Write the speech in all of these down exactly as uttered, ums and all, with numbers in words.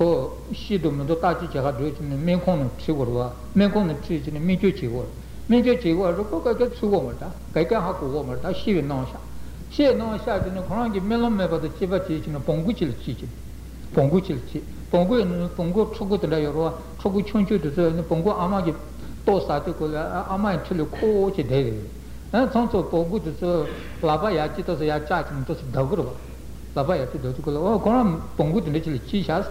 그 시도문도 따지 제가 되는 명권은 치고와 명권은 치지는 민주치고 민주치고로 거기가 수고물다 그러니까 하고 고물다 시에 넣어서 시에 넣어서는 그런 게 멜론매버도 집어지지는 봉구질치 봉구질치 봉구는 봉구 추구들라 여러 추구 춘추들은 봉구 아마기 또 사들고 아마에 틀고 고지 돼. 아 선서 봉구도 라바야 지도서 야 짜지는 또 더그러 라바야 지도도 그러고 그런 봉구도 내질 치샤스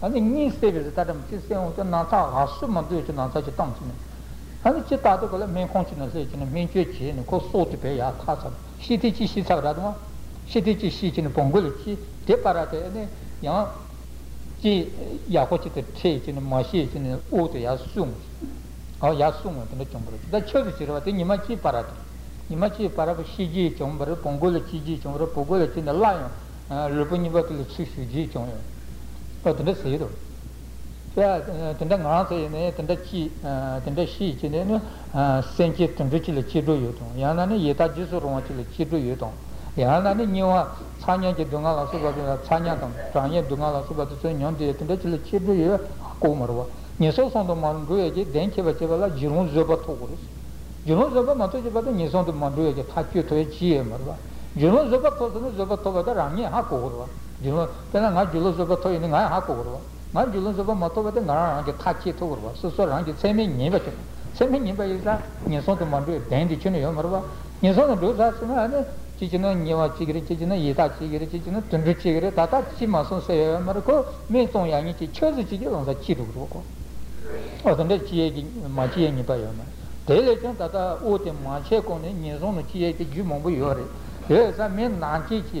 아니 니스테비스 다른 뜻이요. 또 나타 아스만 되지 나타지 땅치네. 아니 치다도 걸에 맹콘치나서 있는 민주지는 그 소트배야 타서 시티지 시작라도 시티지 시지는 봉골치 대파라데네 양지 야고치데 체지는 마시지는 오도야 숨. 아 야숨은 근데 좀 그렇지. 나 쳐지지라 니마치 파라데. 니마치 파라고 시지 좀벌 봉골치지 좀으로 보고를 지는 라요. 아 르분이버들 수수지 좀요. Tenda Sido. Tenda Nansa in Tenda Chi, Tenda Shi, Senchi Tendrichil Chido Yutong, Yanani Yeta Jisuromachil Chido Yutong, Yanani Niwa, Sanya Dungala Suba, Sanya, Sanya Dungala Suba, Sunyan, Tendrichil Chido Yu, Komarwa. Niso Sondo Manduegi, Denche Vachevala, Jirun Zoba Tokurus. Jirun Zoba Matojaba, Nison de Manduegi, Taku to Chi Marwa. Jirun Zoba Tosan Zoba Tobata, Rani Hakurwa. तेरा घर जुलूस जब तो इन्हें घर हाँ कोगरवा घर जुलूस जब मतो बते घर आंगे थाची तो कोगरवा सुसुर आंगे सेमी नहीं बचे सेमी नहीं बचे इसला निशों तो मंडे दें दिच्छने यो मरवा निशों तो दूसरा सुना है ना चीज़ना निवा चीज़गरे चीज़ना ये ता चीज़गरे चीज़ना तुंडे चीज़गरे ताता ची मासूम से यो मर को मैं तो यानी ची छोटी चीज़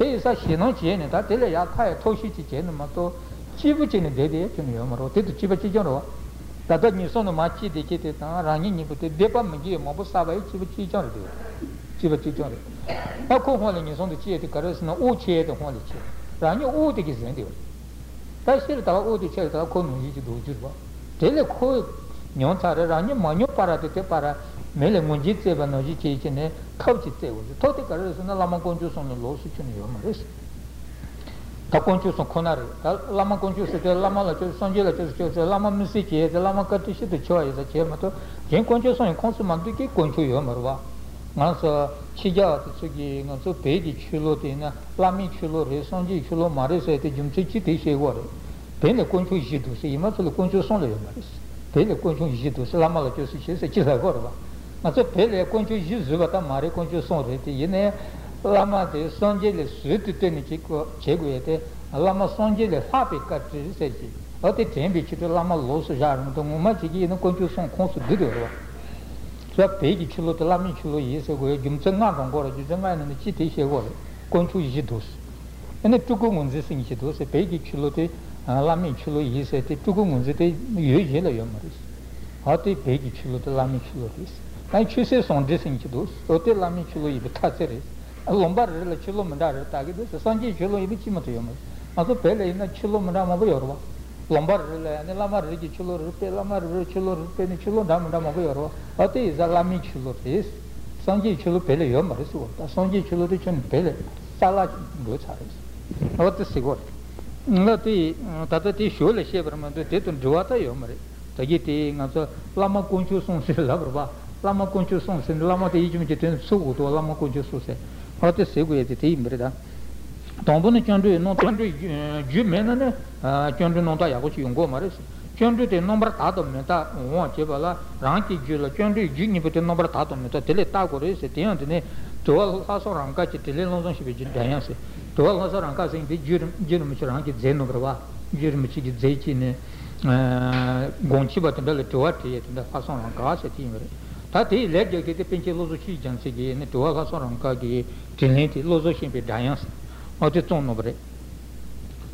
तेईसा शेनों चीने ता तेरे यार खाए थोड़ी सी चीने मतो चीप चीने दे दे चुनियो मरो ते तो चीप चीज़ रो तातो निशों ने माची देखे ते ता रानी निपुते देपा मंगी मापु साबाई चीप चीज़ रो दे चीप चीज़ रो ना को होने निशों तो चीए ते करो इसना ओ चीए तो होने चीए रानी ओ ते किस रहने दो ताशेर तावा ओ ते चेर तावा को नूजी जी दोजी रो तेरे को न्यों तारे रानी मान्यो पारा ते पारा मेले मुंजी ते बनोजी चीचने खावजी ते वो तो ते करो इसने लामा कंजूसों ने लोस चुनी हो मरे इस ता कंजूसों कोनारे ता लामा कंजूसों ते लामा लचो संजय लचो चो लामा मिसी चे ते लामा कटिशी ते चोए ते चे मतो ये कंजूसों ये कंसु मंदु की कंजू हो मरवा मानसा चिजा ते चुगी नसो पेगी चुलो ते ना लामी चुलो रे संजय चुलो मारे से ते जुमची ची ते शे गोरे तेने कंजू जिदु से इमातले कंजूसों ले मरे तेने कंजू जिदु से लामा लचो से से चिसा गोरवा 맞아 pele konju jizubata mare konju sonrete yene lama de sonjele sututeni chiko cheguete lama sonjele hapi katri seji ate tembi chito lama losu jarno to uma chigi no konju son konsu dudoro ja pegi chilo to lama chilo yese go jumtsenga gongoro jumtsenga ne chite shego konju jidos ene tukungun zesin jidos pegi chilo te lama chilo yese te tukungun zete yejele yomaris ate pegi chilo to lama chilo yese I choose a son dressing to those, hotel lamichulu, the Tatsaris, a Lombard, a Chilomandar, Tagadis, a Sanji Chulo, Ibichimotium, as a Pele in a Chilomandama Vero, Lombard, and a Lama Rigichulo, Lama Richulo, Penichulo, Damadama Vero, what is a lamichulo is, Sanji Chulu Pele Yomarisu, Sanji Chulu Richan Pele, Salak Gusaris. What the Sigot? Not the Tatati Shule Sheverman, the Titan Juata Yomari, Tagiti, Lama Kunchu Sun Silabra, Lama Kunchu Sun, Lama the Egyptian Su, to Lama Kunchu Suse. What the Sigot, the team, Breda. Tomboni Chandu, not Chandu Jumen, Chandu Nota Yakuchi Yungomaris. Chandu te nombra tatum meta, one chevala, ranki jula, chandu juni put a number tatum meta, teletagoris, tiantine, twelve hasso rancaci, telelon shibijin dianse, twelve hasso rancas in the Jurmichiranki Zenograva, Jurmichi Zachin, Gonchiba Tendele Tuati, and the Hasson Rancas at him. Tati led you get the pinch Lozoshi Jansigi, and twelve hasso rancagi, Tineti, Lozoshi Dianse, or the ton of it.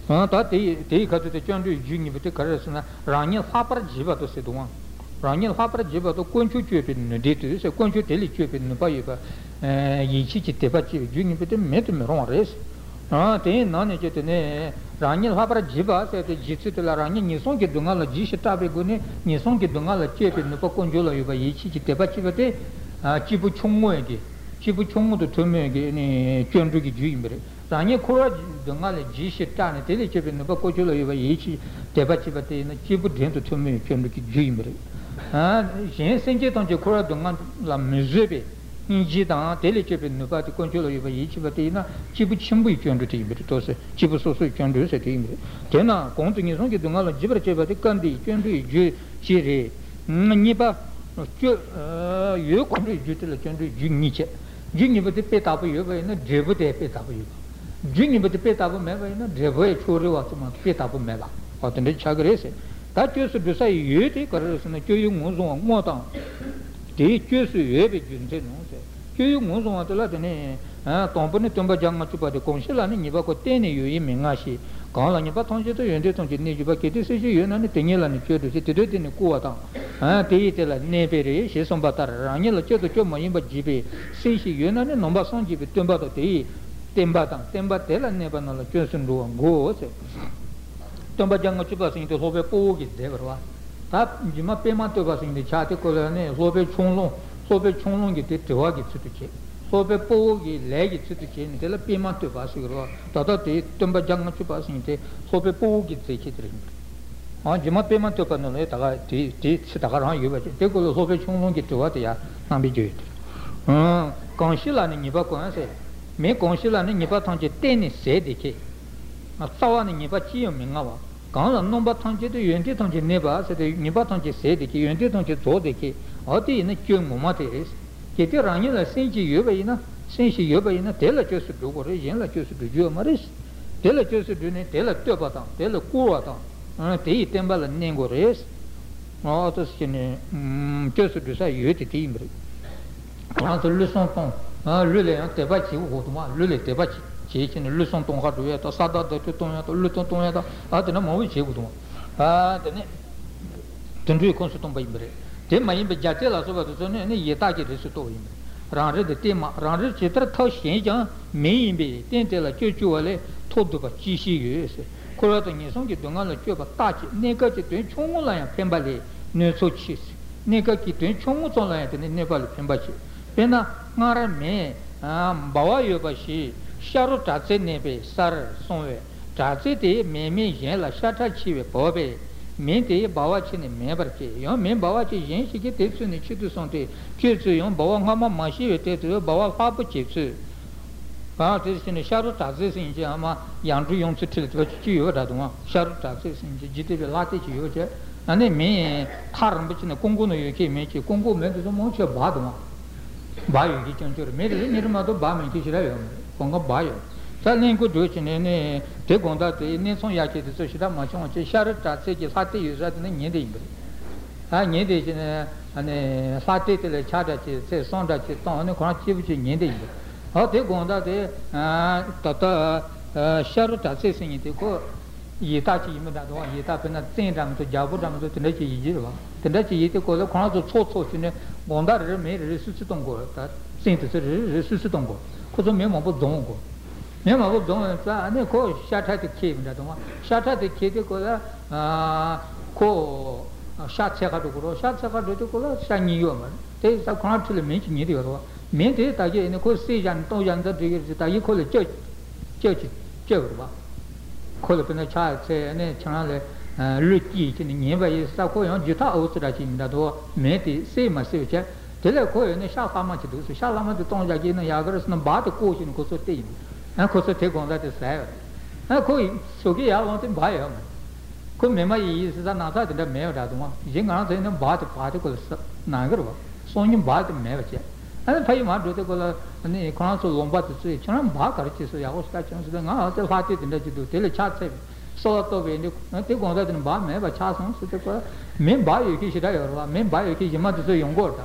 Tati, take her to the Chandu Juni with the Karasana, Raniel Happer Jiva to Seduan. Raniel Happer Jiva to Conchu Chip in the details, a Conchu Telichip in the Paiva, Yichi Tepachi, Juni with the Metamron race. Ah, they none jetene Raniel Happer Jiva said the Jitila Rani, Nisonki Dungala Jishitabeguni, Nisonki Dungala Chip in the Poconjola, Yichi Tepachi, Chibuchumuegi, Chibuchumu to Tumegi, Chandu Jimbre. Rani courage the knowledge Gishitana, Telechip in the Bocula, Yichi, Tebachivate, and Chibutin to two million Jimri. And she sent it on the Cora Dungan La Muzubi, Nijita, Telechip in the Batu Conjula, Yichi, Batina, Chibuchimbu, Chandu, Chibusu, Chandu, Timber. Tena, counting his own Dunga, Gibrachiva, Kandi, Chandu, Chiri, Niba, you country, Jutil, Chandu, Juniche. Juniper the pet up you in a Jibute pet up you. Junior but the pet up meva in a Javoy Churu pet up meva, or the Chagrese. That used to say you take a reason that you move on more down. They choose you every Junse. You move on to Latin, a company Tumba Jamachuba, the Consulan, Nibacotene, you Mingashi, calling about Tonja to you, Nibaki, you and the Tinila and Church to do it in the Kuata. Ah, they tell a neighbor, she's on Batar, Rangel, Church, Mayimba Gibi, see she, you and the number song Gibi, Tumba to tea. Tembatan, Tembatella never know the person do and goes. Tombajanga Chubas into Hobe Pog is Devra. Tap Jima Pematovas in the Chaticolane, Hobe Chonlong, Hobe Chonlong is it to hug it to check. Hobe Pogi leg it to the chain, tell a Pematovas, Tatati, Tombajanga Chubas in the Hobe Pog is the chittering. On Jima Pematopanoleta, teach Sitaran, you take a Hobe Chonlong it to what they are, and be do it. Consilan in Yvaconse. Me consiglio non è tanto tenisse di che, ma stava non è facile minava. Quando non va tanto di un'idea tanto neva, se non va tanto sedi che un'idea tanto zodi che, oggi in un momento che ti ragno la sensi yuba in, sensi yuba in, te la cosa tu corre, io la cosa tu giù maris, te la cosa tu ne, te la tua pata, te la cura ta, te i temba la nengores, ma adesso che ne, cosa tu sai io ti timbri. Quando lo sento Lule, Tebachi, Utuma, Lule, Tebachi, Chichin, Luson Tonga, Sada, Tutonata, Luton Tonata, Adanamovici Utuma. Ah, the name Tundri Consultum by Bre. Tema in Bajatella, so that the Yetaki Resuto in Randre the Tema, Randre Chetra Toshinja, maybe, Tentella Chuchuale, Toduba, Chishi, Coratin, Yasongi, Dungala, Chuba, Tachi, Nakati, Chumula, Pembali, Nusochis, Nakati, Chumutola, and Nepal, Pembachi. Pena. Marame, Bawayobashi, Sharu Tatse Nebe, Sar Sonwe, Tatse de Meme Yella, Shata Chive, Bobe, Mente Bawachin and Mebarke, Yon Men Bawachi Yen, she gets in the Chitusonte, Kitsu, Yon Bawangama Mashi, Tetu, Bawa Papu Chitsu. Partis in the Sharu Tatses in Jama, Yandru Yon to Tiltvachi, Raduma, Sharu Tatses in the Jitibi Lati, Yoja, and then me, Karam, which in the Congo, you came, you Congo, Mendoza, Badma. Baio che c'è un giorno, mi ricordo che Bami che c'era, con Baio. Se non ho detto che te contate, non sono io che ti sto scritto, ma c'è Sharata, se che fate io, se non niente in breve. Ah, niente, se fate le ciarate, se sono da città, non conosci niente in breve. Ah, te contate, tata Sharata, se sei in te, gli tacci in mezzo, gli tacci in mezzo, gli tacci in mezzo, gli tacci in Yet, Kola, the Toto, Bondar made Resucitongo, that Saint Resucitongo, Cosomemo Dongo. Memo Dongo, and they call Shat at the cave, that one. Shat at the cave, Kola, Co Shat Sakatuko, Shat Sakatuko, San Yoman. They are currently making it. Mente tagli in cui si giantò giantò di tagli con le ciocci, ciocci, ciocci, con le penaccia, se ne c'è una lutti, che ne va e sta con un gita ostracin da tuo, menti, se ma se c'è, te le coi ne scialama ci tu, scialama di tonja gina yagras, non batte così in questo team, e questo te con la te serve. E poi, so che io non ti baio, come mai io si sono andato da me, da tu, io non batte parte con il nagro, sono in batte me c'è. And pay my daughter counsel Lombard to say, Chan Bakar, I was catching the heart in the tell a chat save. So they go that and buy me, but Charles may buy you Kishida, may buy you Kishima to say Yongorta.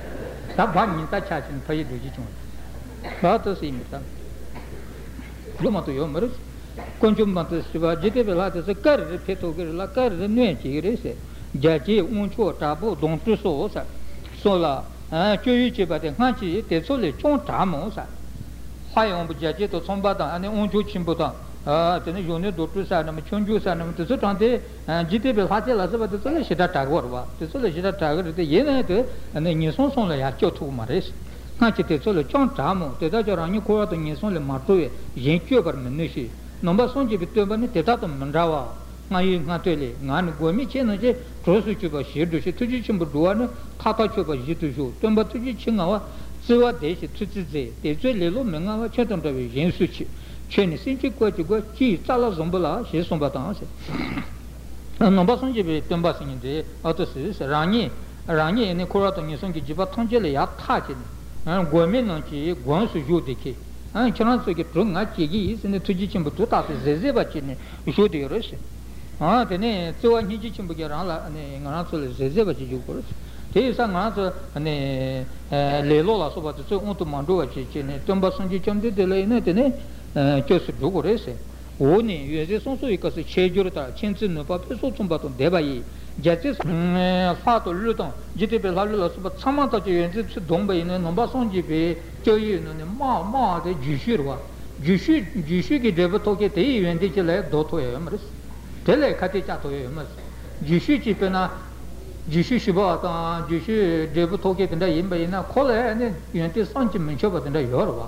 Sa bani sa chata ci fai do ci. Ba to si mi sa. Luma to yo marus. Conjum ba to si va jete vela te se kar te to gir la kar ne ci rese. Jaji un cho tabo don tu so sa. Sola हाँ चोरी चीज़ बातें हाँ चीज़ तेज़ो ले चोंट आमों सा हाय उन बच्चे तो संभाता अने उन जो चिंबता आह तो ने योने डॉक्टर सा नम चुंजू सा नम तेज़ो टांडे जितने बिल्कुल लास्ट बातें तो ले शिदा टागोर बा तेज़ो ले शिदा टागोर तो ये नहीं तो अने निशों सों ले यार चोटू मरे हाँ चीज़ तेज़ो ले चोंट आमों तेज़ा जो Natale, Nan Gomichi, Crosuchuba Shidushi, Tujichimbuana, Kakachuba Jitushu, Tumba Tujichinawa, Ziva Deshi, Tutsi, the Zulu Menga, Chetan Tavijan Suchi, Chen Sinchi Quachuga, Chi, Sala Zombola, Shesombatanse. And Nobasanji, Tumbasin, the Autosis, Rani, Rani, and the Kuratan Yusangi Jivatangeli, Attachin, and Gominanchi, Gonsu Judiki, and Chanansuki Trungachi is in the Tujichimbuta, Zezebachin, Judi Russian. हाँ तो नहीं तो वही चीज़ चुम्बक यार ला ने गाना तो ज़ेज़े बच्चे जो करो तो इस गाना तो ने ले लो लासो बात तो उन तो मांडो बच्चे चीने तुम बसने चीज़ चम्दे दिलाए ने तो ने कैसे जो करो ऐसे वो ने ये जो सोचो ये कैसे छेजोर ता चिंचन ने पापे सोचूं बातों दे बाई जैसे फाटो लूटों जितने बेलालू लासो बात समाता चीज़ Tele Katichato must Jishu Chipena Jishu Shibata Jishu Debu Toket and the Yimbaina Kola and Unity Sanchim Shobat and the Yoruba.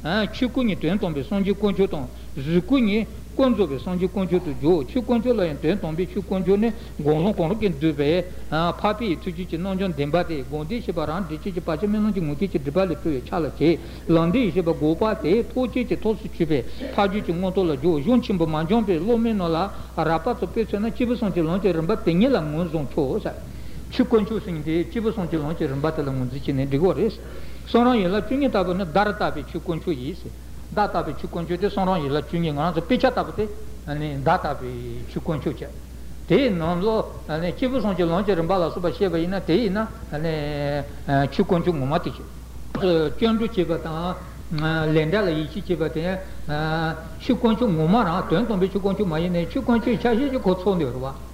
हाँ चुकुनी तो ये तोंबे सांझे कौन चोटों जुकुनी कौन जो भी सांझे कौन चोटो जो चुकुन चोला ये तो ये तोंबे चुकुन जो ने गोलों कोलों के दुबे हाँ पापी तुझे चुनाव जोन देंबाते गोंडी से बारां दिच्छे से पाचे में नोंजी मुंडी से दिबाले पे चाला चे लंदी से बगोपा ते तोचे से तोसे चुपे ताजी चुनाव तोला जो जोन चिंबो मांजों पे लोमे नोला रापा तो पे चुना चिबस सांचे लंचे रंबा तेंगे लंगोंजों चोसा चुकुन चोसिंगे चिबस सांचे लंचे रंबा तला मुंडी से ने दिगोरेस सोना ये ला चुंगे ताबो ने दारता पे चुकुन चोईसे दाता भी चुकन्चो ते सोना ये लचुंगे गाना तो पिचा तापते अने दाता भी चुकन्चो चे ते नाम लो अने चिबु सोचे लांचे रंबाला सुबह शेवा इना ते इना अने चुकन्चो मुमाती चे चंडू चिबता लेंडा ले इची चिबते चुकन्चो मुमारा तो तो भी चुकन्चो माये ने चुकन्चो चाची जो कोट्सों देर हुआ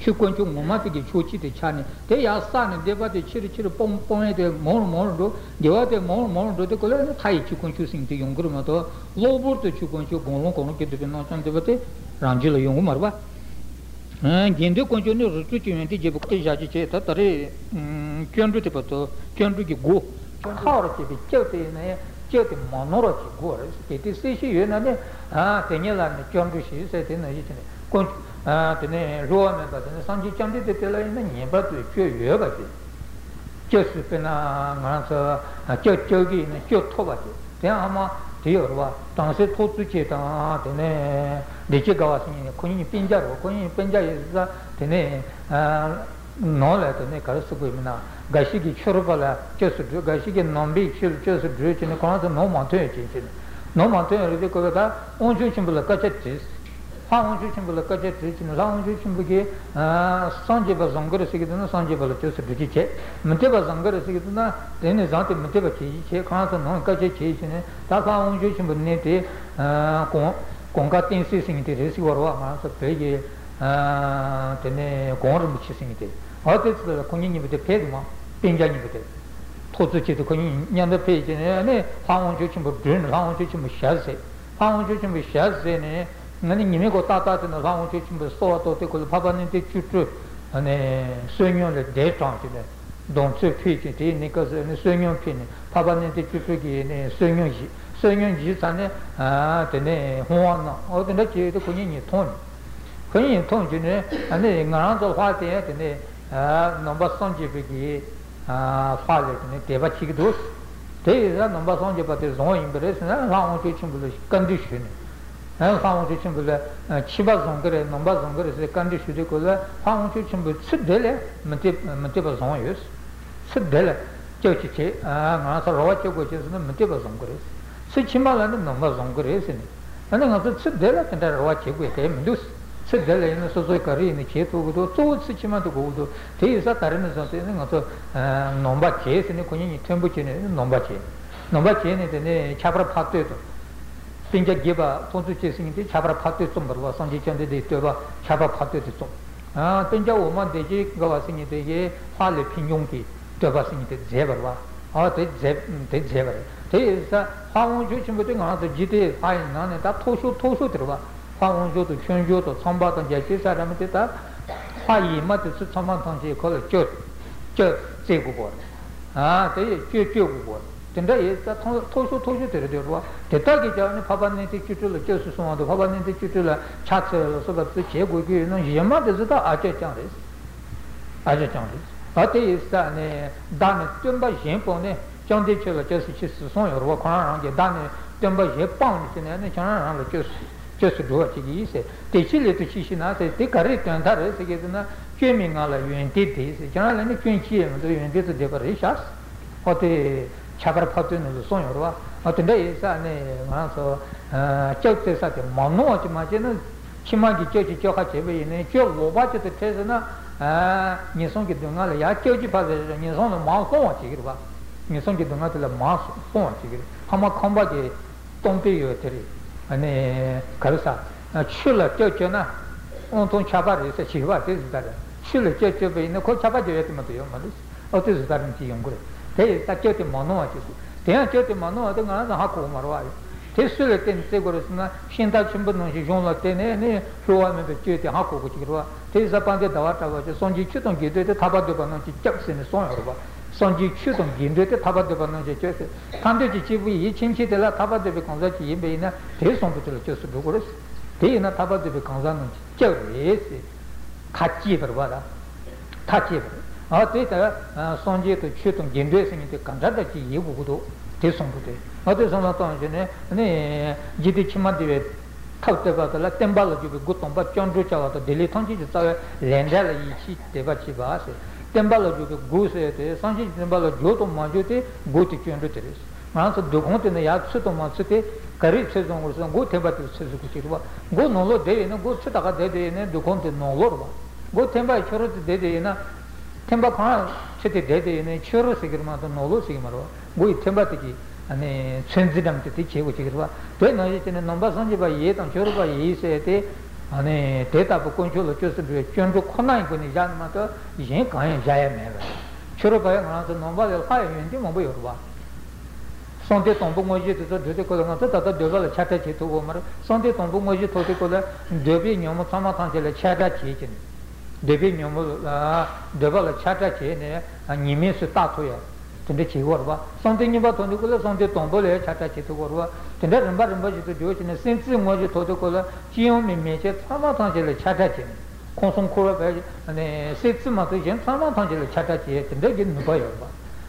시권중 몸마티게 조치대 차네 대야 산에 대바대 치르치르 뽕뽕에대 몰몰도 대와대 몰몰도 그걸 타이 시권주신데 용그르마도 로버트 시권주 공공공게 되는 상태부터 람질로 용고 말봐 아 겐데 권주는 루트치면데 제복대 자지체 따따리 음 견루티부터 견루기 고 파르티비 쩌대네 쩌대 모노로치 고레스 베티시시 예나네 아 테닐라네 견루시 세테네 이테네 권 아, 근데 로아면 같은 삼십장대 때라 있는 예바도 교회 같이. 교수배나 말아서 저쪽이 있는 교토 아마 되어와 당시 토수제다 되네. 내지가 왔으니 군인이 빈자로 군인이 빈자에서 되네. 아, 노래 되네. 가서 보이나. 가시기 쳐러발아. 교수 가시기 넘비 칠 교수 드르치는 거나도 너무 많대 진짜. 너무 많대 이렇게 거기다 온주심불 같았지. 황운주 친구들 까지 들으시는 황운주 친구들이 아 선제바 정거를 쓰기도는 선제바를 쳐서 되지체 문제바 정거를 쓰기도는 되는 상태 문제바 지지체 가서 논까지 지지는 다가 황운주 친구들한테 아공 공가 땡스 생기대 되시 걸어와 가서 되게 아 되네 공을 붙이시는 게 어쨌든 공인님부터 배도만 땡장님부터 토지체도 공인 년도 페이지에 황운주 친구 들은 황운주 친구 샤세 황운주 친구 샤세네 나는 따따는 상황이 좀 소화도 되고 바바는데 추추 안에 수행을 대장치네 동체 피치티 니까는 수행용 피네 바바는데 추추기네 수행용지 수행용지 산에 아 되네 호원 어디나 지도 군인이 돈 군인이 돈 주네 안에 나라도 화대에 되네 아 넘버 선지비기 아 화력네 대바치기도 대자 넘버 선지바데 종인브레스나 상황이 좀 불러 컨디션이 황운주 친구들 치바 정거래 넘바 정거래서 간디 수리고라 황운주 친구 츠델레 문제 문제가 정해요 츠델레 저치체 아 나서 로와치고 치서는 문제가 정거래 스치마라는 넘바 정거래서는 나는 가서 츠델레 근데 로와치고 때 민두스 츠델레는 소소이카리는 제토고도 또 스치마도 고도 대사 다른 선생은 가서 넘바 제스는 군인이 템부치는 넘바치 넘바치는 되네 차브라 파트에도 땡자 개바 손수치스인데 잡아 파트 좀 벌어 선지천데 되더라 잡아 파트 좀. 아, 땡자 오만 되지 가와스니 되게 활의 빈용기 되바스니데 제벌와. 아, 되제 되제벌. 되서 황운주 친구들 가서 지대 아이 나네 다 토수 토수 들어봐. 황운주도 현주도 선바던 제시 사람한테 다 화이 맞듯이 천만 당시 거를 쭉. 쭉 제고고. 아, 되게 쭉 쭉고. 근데 토수 토수 들어들어와 대타기 전에 바반네티 큐툴을 교수송하도 바반네티 큐툴을 차트에서 같이 제고기는 예마데서다 아제짱레스 아제짱레스 아테이스타네 다네 뜸바 옌폰네 정대체가 제스치스송 여러와 관한한게 다네 뜸바 예빵이네 전화랑 교수 교수 도와지기 있어 대실에도 시신한테 대가리 된다를 세계나 최민가라 유엔티티스 전화는 퀸치에도 유엔티티스 데버리샤스 어때 차가라 파트는 손여와 어떤데 예산에 가서 적대사대 만노하지 마지는 심하게 껴지 껴가 제베이네 껴 로바체도 테스나 아 니송기 동안에 야껴지 바데 니송은 마음송어 지기로와 니송기 동안에 마음송어 지기로 아마 컴바지 동대요들이 아니 가르사 출라 껴져나 온통 차바에서 지와 되지다 출라 껴져베이네 거 차바지에 때문에요 말이지 어디서 다른지 연구를 대다 껴때 만노하지. 대야 껴때 만노하던 거는 하고 말아. 대수를 땐 세고로스나 신다 침분은 종락 때네 소화면도 껴때 하고 그치로. 대사 반대 다와다고 손지 추던 게도 다바도 받는 직접선에 손으로 봐. 손지 추던 게도 다바도 받는 직접선. 반대지 집이 이 침치들라 다바도 건자지 예배이나 대송부터 껴서 그거로. 대이나 다바도 건자는 껴레스 같이 버봐라. 같이 버. 어때다 손지도 추던 겐데스니데 간다다지 예고도 대송부대 어때서나 당신에 네 지디치마디에 탑대바다라 템발로기 고톰바 쫀조차와도 딜리톤지 자에 렌달 이치 대바치바세 템발로기 고세데 손지 템발로 조도 마조테 고티 쫀조테레스 만서 도고테나 약스도 마스테 가리체 정고서 고테바티 스스쿠치르바 고노로 데에는 고츠다가 데데에는 도콘테 노로르바 고템바이 초르데 데데에나 템바가 최대 대대에는 치료세 그러면도 놀로세 말어. 뭐 템바티기 아니 센지담티 제고 제기로 봐. 또 나이에는 넘바 선지바 예던 겨루바 예세에 아니 대답 건초로 쳤으면 전부 코나인 거니 잔마도 이제 가야 자야 매가 주로 봐야 나서 넘바를 파야 했는데 뭐 보여 봐 손대 동동 모지도 되게 거랑도 다다 되가를 차태 지도고 말 손대 동동 모지 토티고라 대비 녀모 사마탄텔에 차다 지진 대비 녀모 되가를 차다 지네 님이스 따토야 근데 지고 봐 손대 님바 돈고라 손대 동벌에 차다 지도고 봐 근데 럼바 럼바지도 되어지네 센스 모지 토티고라 지용미 메체 사마탄텔에 차다 지 공성코라 배 안에 세츠마도 전 사마탄텔에 차다 지 근데 이게 누가 열봐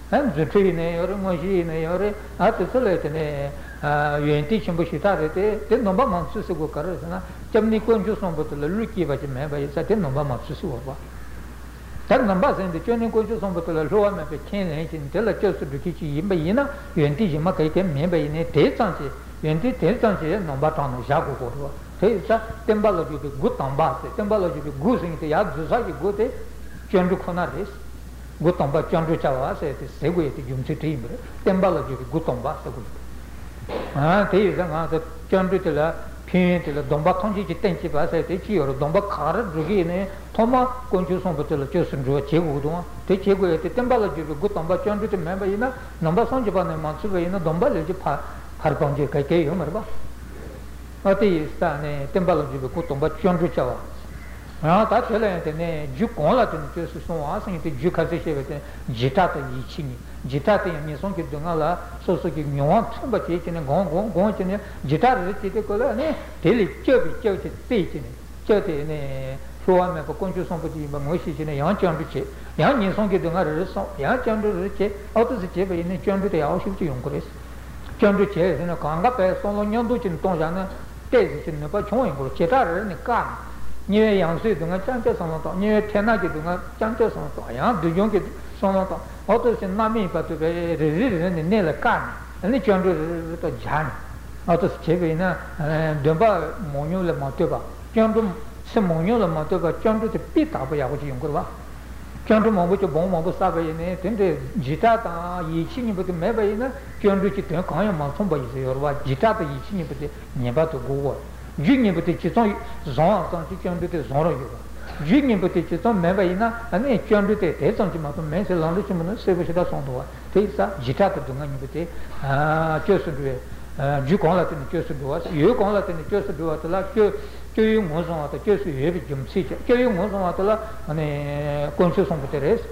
and the tree or machine or at the select uh you ain't teaching bush then no bama susu karasana, Jamni con juice on but the lucky but you may by certain no bama susu. That numbers and the churning conscious on but the lower map can tell a church to the kitchen by yina, you ain't teaching Maka can maybe in a taste on it, you ain't taste on it, no baton, Jago. Tembalo you be good on bath, Tembalo you be goosing the Yabzaki good, Chandru Konaris. Gutomba Chandru Chavas e segue ti giunti timbre, tembala di Gutomba segue. Ah, te zanga Chandru te la pin te la domba tonji ti tenchi va se te ci oro domba khara drugi ne thoma konju som te la chosun ro chegu do te chegu e te tembala di Gutomba Chandru te memba ina nomba sonji ba ne mansu be ina domba le ji phar phar konje kai kai umar ba. Ati sta ne tembala di Gutomba Chandru Chavas हाँ ताकि चलें तो ने जो कौन लाते हैं तो सुसुम आसन तो जो करते हैं तो जिताते ही चीनी जिताते हैं निसों के दुगाला सोसो के न्यूआंट बच्चे चीने गों गों गों चीने जिताते रहते थे कोला ने तेली चौबी चौबी ते चीने चौथे ने शोआ में पकों चुसों पर चीने बंगोशी चीने यहाँ चंडू चे यहाँ निसों के दुगाला रसों यहाँ चंडू रचे और तो सिचे भाई 因为杨水等个江浙上头，因为天南地等个江浙上头，还都是南面把这边热热的那来干，人家江浙是到江都是没有了嘛，对吧？江都是没有了嘛，对吧？江都是不忙不忙不啥个呢？真的其他当以前你不得没把人呢，江都是只等讲也蛮从不意思，晓得吧？其他的以前你不得没把人，江都是等讲也蛮从不意思。 Junior but it's on Zon, John to the Zoro. Junior but it's on Mebaina, and then John to the Tesson to Messi London, Service on the one. Tessa, Jitata to Nanibute, ah, Joseph, Jucolat and Joseph Duas, Yucolat and Joseph Duatala, Kyung Mozon at the Joseph Jim Seacher, Kyung Mozon Atala, and a conscious on the rest.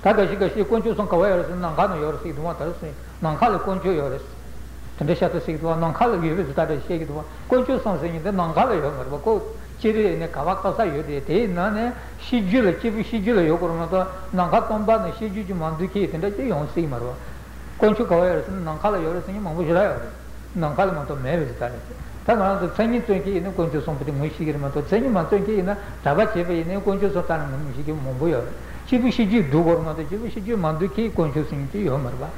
Tadashi conscious on Kawaiers and Nangano Yorsi, what else? Nankala Conjo Yoris. Tendeshato Sigua, Nankala, you visit that shake one. Concho something in the Nankala Yoga, Chiri in the Kawakasa Yodi, Nane, Shijula, Chibi Shijula Yokormata, Nankatomba, Shiju Manduki, and that they don't see Maro. Concho Kawaiers, Nankala Yorasin, Mangujara, Nankala Manto Mavis. Tana, the Sani Twinki in the Concho somebody Mushigimato, Sani Matanki in the Tabachevi in the Concho Satan Mushigim Mumbuya. Chibi Shiju Dugormata, Chibi Shiju Manduki, Concho Sinti Yomarba.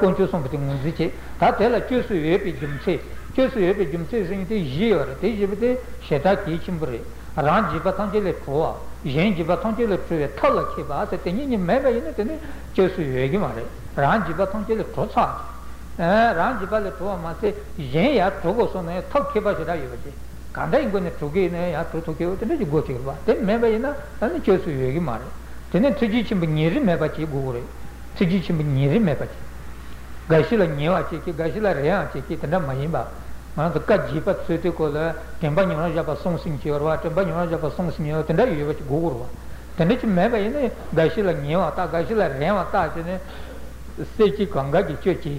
Concho somebody music, that tell a choose you epic jim say, choose you epic jim says in the year, Tejibate, Sheta Kichimbre, Ranji Batangele Proa, Janji Batangele Pre, Talakiba, the Tenin member in it, choose you Egimare, Ranji Batangele Prosa, Ranji Balatua Mase, Jaya Togoson, Tokiba Shadayoji, Kanda going to Togina, Tokyo, then you go to your then member in it, and choose you Egimare. Then the Tijim Niri Mebachi Gure, Tijim Niri Mebachi. Gashila Niva Chiki, Gashila Rea Chiki, Tanda Mahimba, Manaka Jipa Suticola, Campania Japa Song Sing Chiorwa, Campania Japa Song Sing, Tanda Yuva Guru. Tandich Meba in Gashila Niwata, Gashila Reamata, Sechi Kangaki Churchi,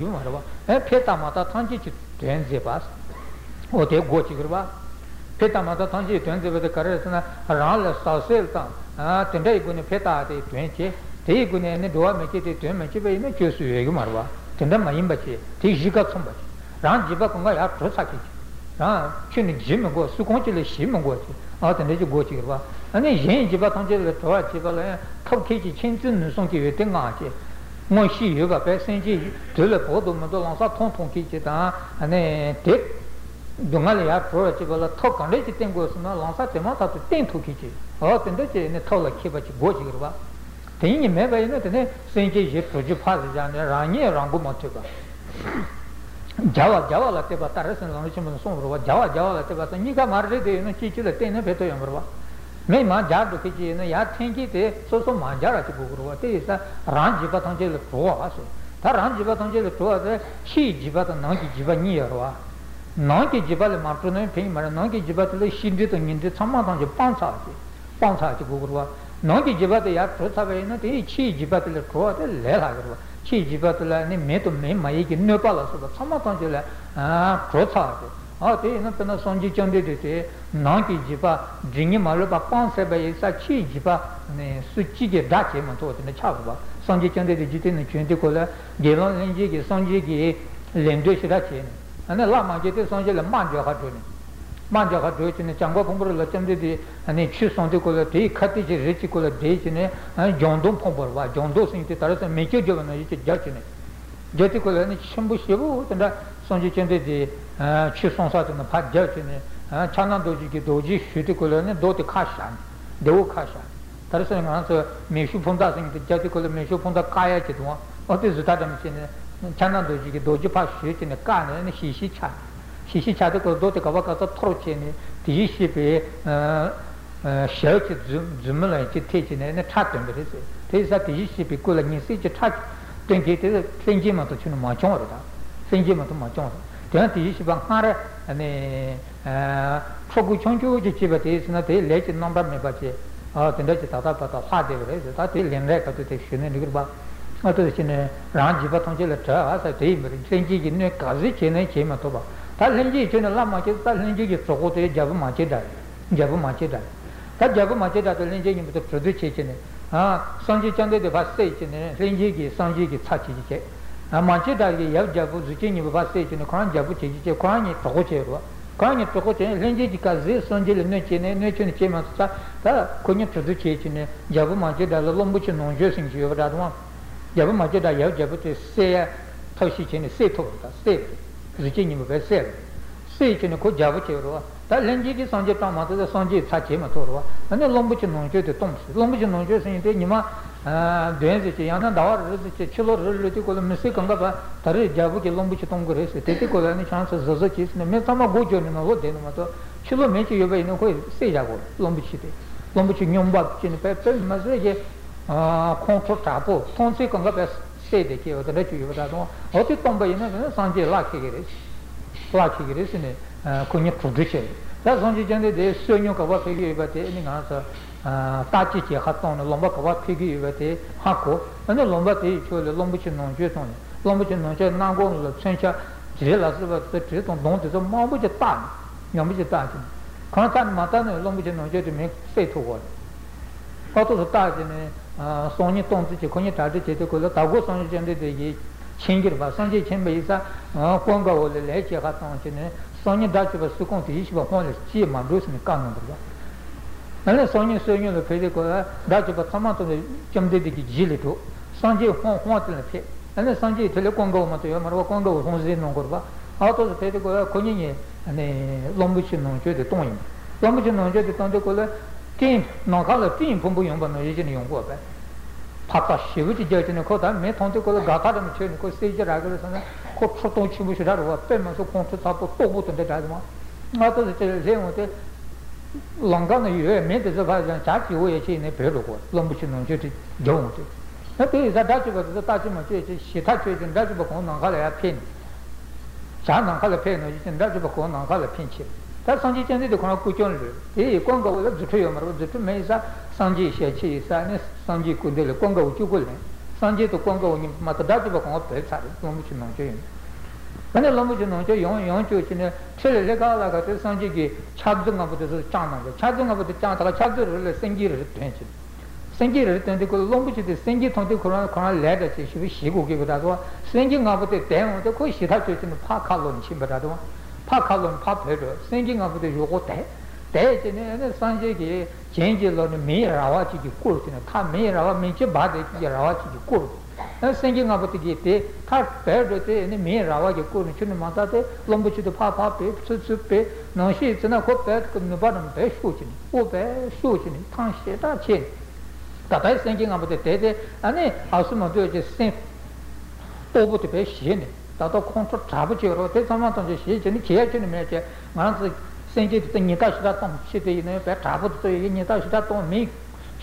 and Petamata Tanji Tenzibas, or the Gochigurba, Petamata Tanji Tenzi with the Karasana, around the South Selton, Tanda Guni Peta, the Twenty, Teguni and the Dua make it a Twenty, and Chusumarwa. Tendama imbaci, Tijika Sombaci, Ranjiba Konga Yatrosaki, Chuni Jimago, Sukonchil Shimagoci, out and Gochiva, and then Jenjiba Tanjil Torachiva, Tokichi Chinsun Sonki Tengaci, Moshi Yuba Pessenji, Telepodo Madolansa Tonton Kichita, and then Tek Dungalia Torachiva, Tok and Leti Tengos, Lansa Temata to Tentukichi, out and the Tola Kibachi Gochiva. Teni meba ina tene senje je proje phaz jane rani rangu mateba Java Java la teva tarasana non ci sono Java Java la teva mica marre de non ci ci la tena beto yamrwa me ma jado che ci ne ya thinki te so so ma jara ti gurwa te sa ranji patan je le pro aso ta ranji patan je le pro de chi jibata non ci jiba ni yarwa non ci jibale ma pro ne pe ma non ci jibata le shinde to nginde chama tan je pansa ti pansa ti gurwa non ci jibata ya pro sa be ne te chi jibata le pro de le la gurwa chi jibatla ne meto me mai che ne pala so samatangela ah crotha ah te non pena sonji chande de te non chi jiba dringi malo pa panse ba esa chi jiba ne succi che da che ma to ne chavo ba sonji chande de jite ne chende kola gelon lenji che sonji che lendo shira che ana la ma che te sonji la manjo ha to ne manjo ha to ne changwa pomro la chande de ne chi sonde kola te khati che rechi kola de che ne jondo pomro ba jondo sinte tarasa me che jovana che jachne jeti kola ne chimbu shibu tanda sonji chende de chi sonsa tanda phat jachne chana doji ke doji shiti kola ne do te khashan devo khashan tarasa ne manso me shu fonda sinte jeti kola me shu fonda kaya che do ate zuta dam chene chana doji ke doji pha shiti ne ka ne shi shi cha shi shi cha de ko do te ka ba ka thro chene ti shi pe shao che zumla che te chene ne tha tem re te sa ti shi pe kola ni si che tha tenke tenke ma to chunu ma chongro da tenke ma to ma chongro dan ti shi ba har ane chogu chongju ji chiba te sna te le che number me ba che a tenda che ta ta pa ta ha de re ta te len re ka te shune ni ba a to chine ran ji ba tong che le ta a sa te me tenke gi ne ka ji che ne che ma to ba ta len ji che ne la ma che ta len ji ge chogu te jab ma che da jab ma che da ta jab ma che da to len ji ni to produce che che ne 아 선지 전대도 봤을 있네 생기기 선지기 차치기게 아마지 달게 옆잡고 주진이 봤을 있네 그런 잡고 지지게 관이 도고체로 관이 도고체 생기기까지 선지를 넣지네 넣지는 제마스다 다 그냥 저도체 있네 잡고 마지 달로 무치 논제신 지여다도 잡고 마지 달 옆잡고 세 터시체네 세토다 세 주진이 봤을 세 있네 그 잡고체로 렌지기 선제 타마도 선제 차체마 토로와 근데 롬부치 농제도 톰스 롬부치 농제스인데 니마 아 된지치 양탄 다와르지 칠로르르티 콜 미세 강가바 다르 자부게 롬부치 톰고레스 테티콜라니 찬스 저저치스네 메타마 고조니마 고데노마토 칠로 메치 요베이노 코이 세자고 롬부치데 롬부치 뇽바치니 페페 마즈게 아 콘토 타포 톰세 강가베 세데케 오다레치 요다노 어티 톰바이나 산제 라키게레 라키게레스네 कोई प्रोडक्शन ता संजय जंदे दे सोन्यो का वापस ये बातें इन घास ताची के हाथों ने लंबा का वापस ये बातें हाँ को अन्य लंबा ते चोले लंबा चिन्नों चेतों ने लंबा चिन्नों चेत नांगों ने संख्या जिले लास्ट बात से जिले तो दोनों तो माँ बच्चे तान या बच्चे तान कहाँ तान माता ने लंबा चिन्नों चेत में से तो हुआ और तो ताजी ने सोन्य तों से कोई ताजी चेत को लो तागो संजय जंदे दे ये छेंगे बात संजय छेंबे इसा कौन का बोले ले के हाथों ने सोनी दाच बस सुकून थी इस बात में ची मारूस में काम नहीं पड़ा मैंने सोनी सोनी लोग पहले को दाच बस समातों में चमड़े दिखी जीले तो सांजे हों हों तो नहीं मैंने सांजे थले कोंगो मतो या मरवा कोंगो होंजे नों कर बा आतो से पहले को कोनी ये ने लंबुची नों चोटे तों ही लंबुची नों चोटे तों तो को ले तीन नों का ले तीन पंपु यूं बनो ये चीज़ यूं को बे पापा शिवजी जाते ने को ता मैं तों तो को ले गाता रम चोटे को सेज़ रागले सना कोटों चिमु शरार हुआ पे मैं तो कौन से तापो तो वो तो नहीं डाल माँ आता तो चले जाएँ वो तो लंगा नहीं है मैं तो जब आज चाची हुई है चीने पहले को लंबी चीनों चीटी जाऊँ तो ना तो इस डाची बात तो डाची में चीटी शिता चीटी डाची बात कौन नंगा ले पेन चार नंगा ले पेन हो जिसे डाची बात कौन नंगा ले पेन ची तार संजी चंदी तो कौन कुचों ले ये कौन का वो तो जुटे हो मरो जुटे मैं इसा संजी शेची इसा ने संजी कुंडे ले कौन का उच्च कुले संजे तो कौन को मत दादी बको पे सारे तुम कुछ न चाहिए मैंने लंबू जो न जो यों यों जो चीज ने चले लगा लगा तो संजे की छात्र ना बते चाना के छात्र ना बते चाना था छात्र रे संगीर रे टेंशन संगीर रे टेंशन को लंबू जो संगीर थोंते कोना कोना ले दे से शिव शिगो के बता दो संगीर ना बते देन तो कोई सीधा जो चीज फा खा लो नहीं बता दो फा खा लो फा पे दो संगीर ना बते जो होता है तेज ने संजे की चेंजे लोने में रावाची की कोर्ट ने था में रावा में के बाद एक रावाची की कोर्ट ना संगे ना बते के ते था पैर देते ने में रावा के कोर्ट चुन माता ते लंबू चुद फा फा पे सुप सुप पे नौशी इतना को पैर को न बदन पे सोच नहीं वो पे सोच नहीं था शेता छे तथा संगे ना बते ते ने आसम तो जे से तो बते पे छे ने 다도 콘트롤 잡으지 그러대 사람한테 시전이 계약전이 매체 만한테 생기도 니다시다 통 시대에 배 잡으도 이게 니다시다 통미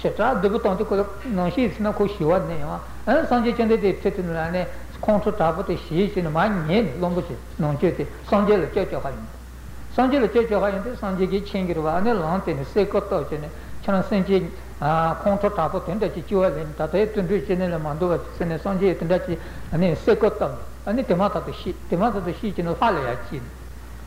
시다 되고도 그 나시스나 고시와네요 안 선제전에 대체는 안에 콘트롤 잡으도 시전이 많이 예 넘고지 넘게데 선제를 제적하는 선제를 제적하는데 선제기 챙기로 안에 런테는 세것도 전에 저는 선제 아, 콘트롤하고 된다지 지워야지. 다들 뜬들지는 만도가 전에 선지에 된다지. 아니, 세껏다. 아니, 대마다도 시, 대마다도 시지는 화려야지.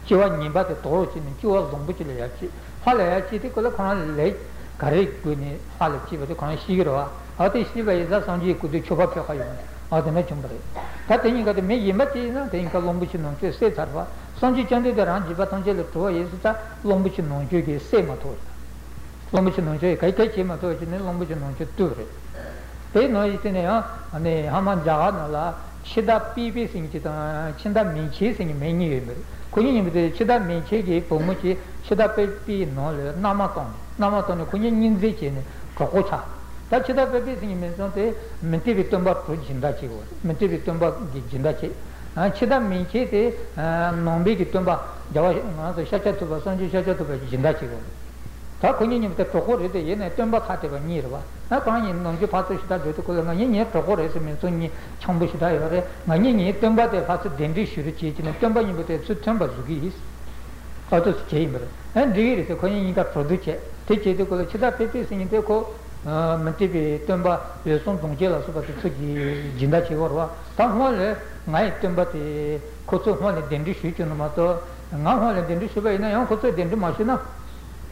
지원님한테 도로지는 지워 농부질해야지. 화려야지. 그걸 그냥 레, 가리군이 화려지거든. 그냥 시기로 와. 어디 시바에서 선지에 그도 초밥혀가요. 어디나 좀 그래. 다 되니까 매 이마지는 되니까 농부치는 게 세자라. 선지 전대들한 집아 던제를 줘. 예수자 농부치는 게 세마도. Lombuci non c'è, che c'è, ma tu c'è, lombuci non c'è, tu c'è. E noi teniamo, ne, Haman Jaganala, Chida Pipi Singita, Chida Minchi Sing Meni, Kunin, Chida Minchi, Pomuchi, Chida Pipi, no, Namaton, Namaton, Kunin Ninzicini, Kokucha. Da Chida Pipi Sing Menzonte, Mentivitumba Pujindachi, Mentivitumba Gindachi. Chida Minchi, non bigitumba, Java, Shachatuba, Sanji Shachatuba Gindachi. 다 군인님한테 보고를 얘네 뜸박하대가 니르와 나 방이 농지 파트시다 저도 그러나 얘네 보고를 했으면 손이 청부시다 이래 만이니 뜸바대 파트 된디 쉬르지지는 뜸바님부터 수천바 주기 있어 어떻게 제임을 한 리에서 군인이가 프로듀체 대체도 그걸 치다 페페스니 되고 어 멘티비 뜸바 예손 동제라서 같이 저기 진다치 걸어와 당원에 나이 뜸바대 고초원에 된디 쉬지는 마도 나원에 된디 쉬바 있나 양 고초 된디 마시나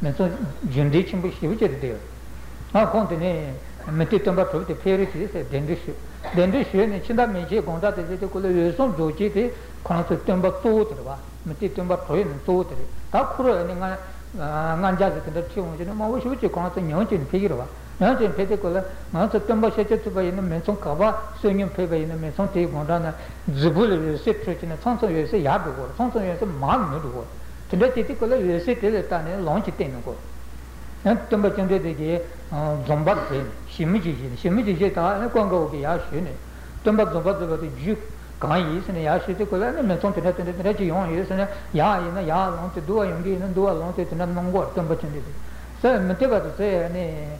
menso jundi chimbu shivu chedi deyo a konti ne meti tumba prabhiti pheri chidi se dendu shivu dendu shivu ne chinda meche gonda te zete kule yosom doji te kona su tumba tsohu teriwa meti tumba prabhi ne tsohu teri ta kuro ne ngan jazi tanda chivu chidi ma wo shivu chidi kona su nyan chini pekirwa nyan chini pekirwa kule ngan su tumba sheche tsuba yinu menso kaba sunyum peba yinu menso te gonda na zibuli yose prechini sanson yose yabi gore sanson yose maan nidu gore tindati ko la yese tele tane launch tenu ko nan tumba chende de ge zomba ge shimji ji shimji ji ta ne kwang go ge ya shi ne tumba zomba de de ju kan yi sene ya shi te ko la ne men ton tene tene tene ji yon yi sene ya yi na ya long te do yong ge na do long te tene nong go tumba chende de se men te ba se ne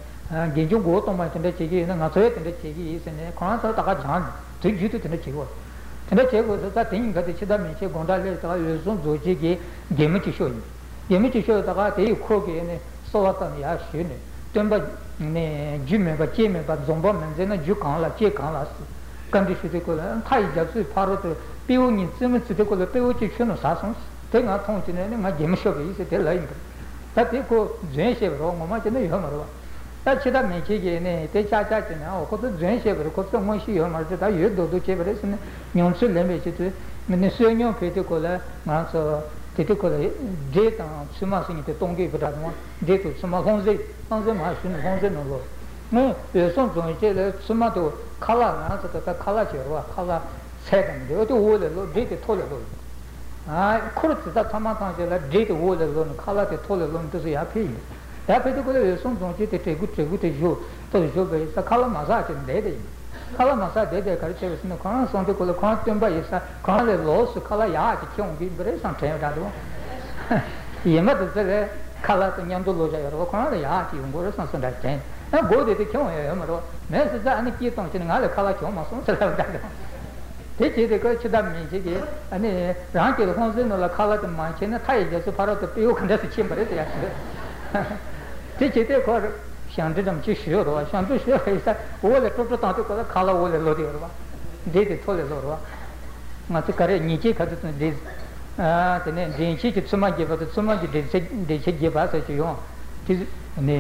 ge ju go to ma tene ji ge na nga so tene ji ge sene kan sa ta ga jan te ju te tene ji go 근데 제고서 다 땡가데 치다면체 곤달레다가 요즘 조지게 게미치쇼니 게미치쇼다가 데이 코게네 소라탄 야시네 템바 네 주메가 제메가 좀바 맨제나 주칸라 제칸라스 컨디시데콜라 타이자스 파로테 비오니 스메스데콜라 페오치 쳔노 사송 땡아 통치네 마 게미쇼게 이세 델라이 다티코 젠셰브로 마마체네 요마로 다 치다면체게네 대차차치나 오코도 젠셰브로 코도 모시 요마르다 예도도 제브레스네 न्योंसे लेंबे चिते मैंने सुनियों पेटे कोला मानसो तेते कोले डेट सुमा सिंगते तोंगे बटादमा डेट सुमा होंजे होंजे माशुन होंजे नलो मैं पेसों जोंचे ले सुमा तो खाला ना तो का खाला जेवा खाला सेगन दे तो ओले लो डेट तोले लो आ कुरत ता तमा ता जेला डेट ओले लो खाला ते तोले लो तो या पे या पेटे कोले पेसों जोंचे तेते गुटे गुटे जो तो जो बे सा खाला मजा के दे दे खाला मसा दे दे कर चेस न खाना सोंते को खान टेम भाई सा खाना ले लॉस खाला या के क्यों भी बड़े संठे हटा दो ये मत से खाला तो न्याम तो लो जाए और खाना या की उनको संसन रखते हैं ना गो देते क्यों है हमारो मैं से जाने की तो चल ना खाला क्यों मसों चला हटा दो ठीक है देखो छदा में जी के अने राह के लोगों से न खाला तो मांचे ना खाए जैसे फारो तो पीओ खंडा से छिम भरे तैयार ठीक है देखो शांति दम ची शिव रोवा शांति शिव ऐसा वो ले टोटो तांते को खाला वो ले लो दे रोवा दे दे थोले लो रोवा मत करे नीचे खाते तो दे आ तने देंची की सुमा के बात सुमा की दे से दे से के बात है जो कि ने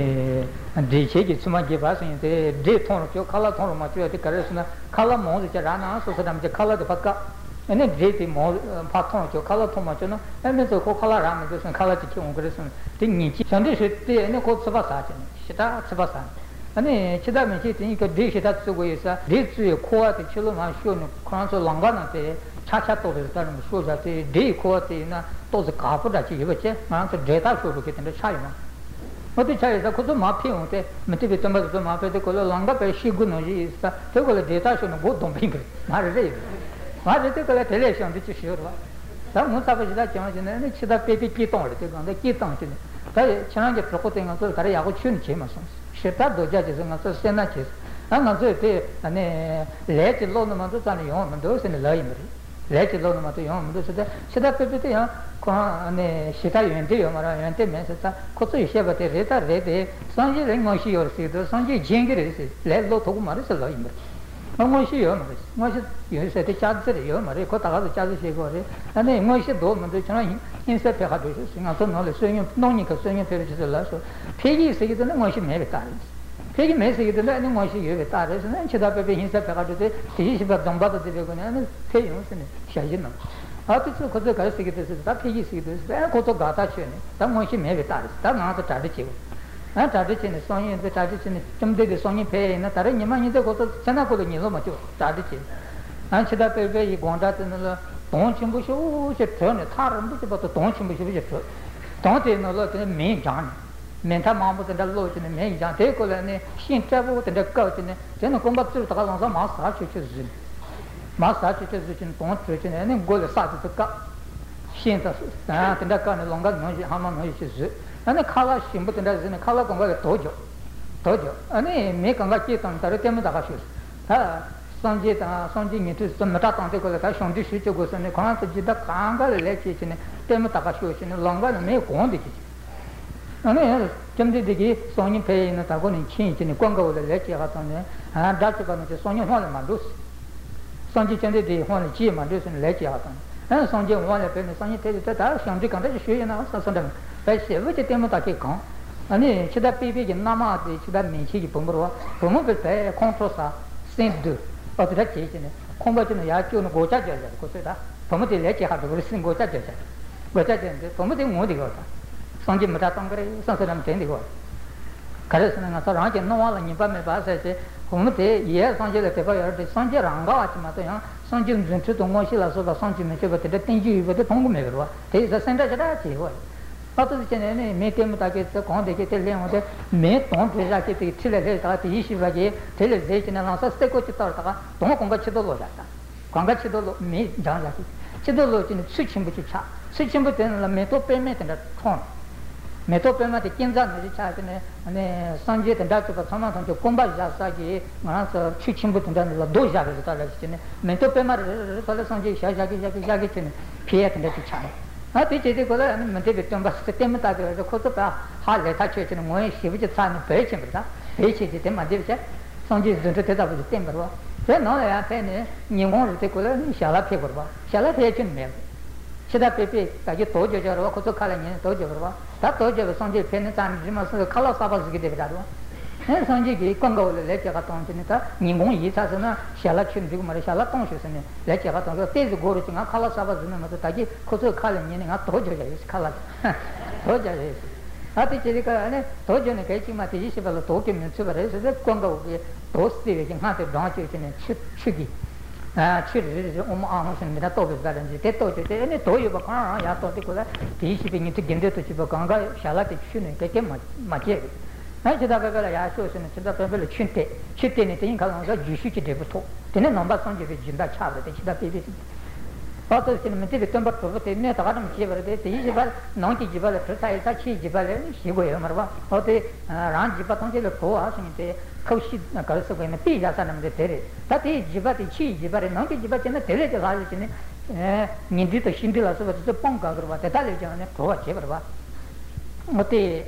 दे से की सुमा के बात है दे दे थोन क्यों खाला थोन मत करे सुना खाला मों से राना सो सदम के खाला तो पक्का and then J P Mol Paton, Kala Tomachino, and Miss Kokala Ramadus and Kala Chongresson, Tingi, Sandish, and the Kot Savasatan, Shita Savasan. And then Chidamichi, you could dish it at Suguisa, did to a quarter children and shown crowns of Langana, Chachato is done, shows that the day quarter in a toss carpet that you have a data show in the China. But the child is a good mapping, Metivitum, the map, the color longer, Shigunoji is the data show, good dumping, not really. What is the relation which is sure? Some of the children and it's the baby Kiton, the Kiton. The challenge of proposing until Karayaku Chun Chimason. She tapped the judges and also senates. I'm not so let alone the Matutani and those in the library. Let alone the Matayom, those that she tapped the Shita and Diomara and Temesa, Kotu Shevate, Rede, Sanji Rengoshi or Sido, Sanji Jingris, let Lotu Maris a library. Moshi, you said the Chad, Yomari, Kota, Chad, Shigori, and then Moshi Dome, the China, in Sepahadu, sing out knowledge, singing, nonica, singing, perishes the last. Peggy says the Moshi Meritaris. Peggy may say the Latin Moshi Uritaris, and then she up in Sepahadu, she but don't bother the Vigonan, famous in Shajino. Artists could the Garcigas, that Peggy sees this, and Koto Gata Chene, that Moshi Meritaris, that not the tradition. And tradition is song in the tradition, some day the song in pay in the Taraniman in the Goto Senacolo Nilomato, tradition. And Shadape, you go on that in the Tonchim Bush, who should turn a tar and bush about the Tonchim Bush, which is true. Tontin a lot in the main John. Mentamamos and the Lord in the main John, Taco and she in travel and the coach in the Senacombat to the Kalonza Massachusetts. Massachusetts in Tonchich and then go the side of the cup. She in the Senate and the Kana Longa Haman, which is. And the color she put in the color convert Tojo. Tojo. And make on the kit on the Temet Hashes. Sanjita, Sanjing into some Matatan take the cash on this shit goes and the quantity that Kanga electric in Temet Hashes in longer and make quantity. And then Jimmy Diggy, Sony pay in the Tagoni change in the Congo with the lecture on and that's about the Sony Hollandus. Sanji Chandy, the Honor G. Mandus and Lecture. And Sanjay won a penny, Sanjay takes the task on the country and also something. Which Timothy Kikon, and then should that baby in Nama, should that mean Chigi Pomoro, promoted a controsa, Saint Du, or the Dutch, combat in the Yaku and Gojaja, Cosetta, promoted Lecce had the recent Gojaja, Gojaja, promoting Modigota, Sanji Matatangre, Sansadam Tendigo. Carson and Saranjan, no one in Pamela says, Comute, yes, Sanjay the Tevoyer, the Sanjay Ranga, Matayan, Sanjim Zentu, Moshila, Sanjim, but the Tingi with the Pongo Mero, takes the Santa Jati. Make him target the complicated lemon, made don't relax it till the issue again, till the station and also stick with the Tartara, don't congratulate. Congratulate me, John Lucky. Chidolo in switching with the chat, switching between the metal payment and the corn. Metal payment, the Kinzan, the chat, and the Sanjay and Doctor Saman to combat Jasaki, Manasa, switching between the Doja, the Tarastin, metal payment, the Sanjay, Shaki, Shaki, Shaki, Pierre and the China. I teach it because I'm a bit of a statement that the Kotopa hardly touches in one she which is time of patient with that. H. is the Madivja, Sanjay is the Teta with the Timber. Then all I penny, you won't take a shall I pay for what? Shall I pay in mail? Should I pay? I get told you, Kotokalan, told you. That told you Sanjay Penny time, you must color Sabas give that one. Then Sanjay Congo lecture at Tontinita, Nimon eats as an Shalakin, Marishala conscious and lecture at the days of Goruching, Kala Sabas, Mataki, Koto Kalan, meaning at Toja is Kala. Toja is. Atichika, Tojan, Kachi, Matishibal, Tokim, and Silveres, the Congo, Toasty, and Hunter, Donchik, and Chigi. Children, Omamas, and that of his balance, Teto, and Toyo, Yato, teaching into Gindu to Chibakanga, Shalaki, Shunin, Kakim, Maki. I should have a yasso and should have a chinte, chit anything along the Jushi Devoto. Then a number of in that child, they should have been. Others in the material temper property, net Adam Chiver, the Isabel, Nonki Jibal, Preta, Sachi Jibal, Shibuya Marva, or the Ranjibaton, the Poas, and the Koshi, the Kalso, and the Pijas and the Terry. That is Jibati Chi, Jibari, Nonki Jibat, and the Terry, the Halitin, Nindita Shindila, the Ponga, the Talijan, and the Poa Chiverva. What the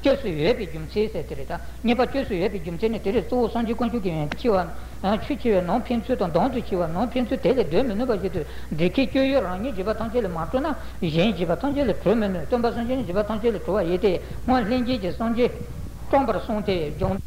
Jum says, never choose Jum Senate, so Sanji Conjugate, Chiwan, and Chichu, non pinsuit on Don Chiwan, non pinsuit, the Dominova, the Kiku, Rani, Givatangel, Martona, Jean Givatangel, Permanent, Tombasan, Givatangel, Toa, Yete, one language, Sanji, Tomber Sonte, John.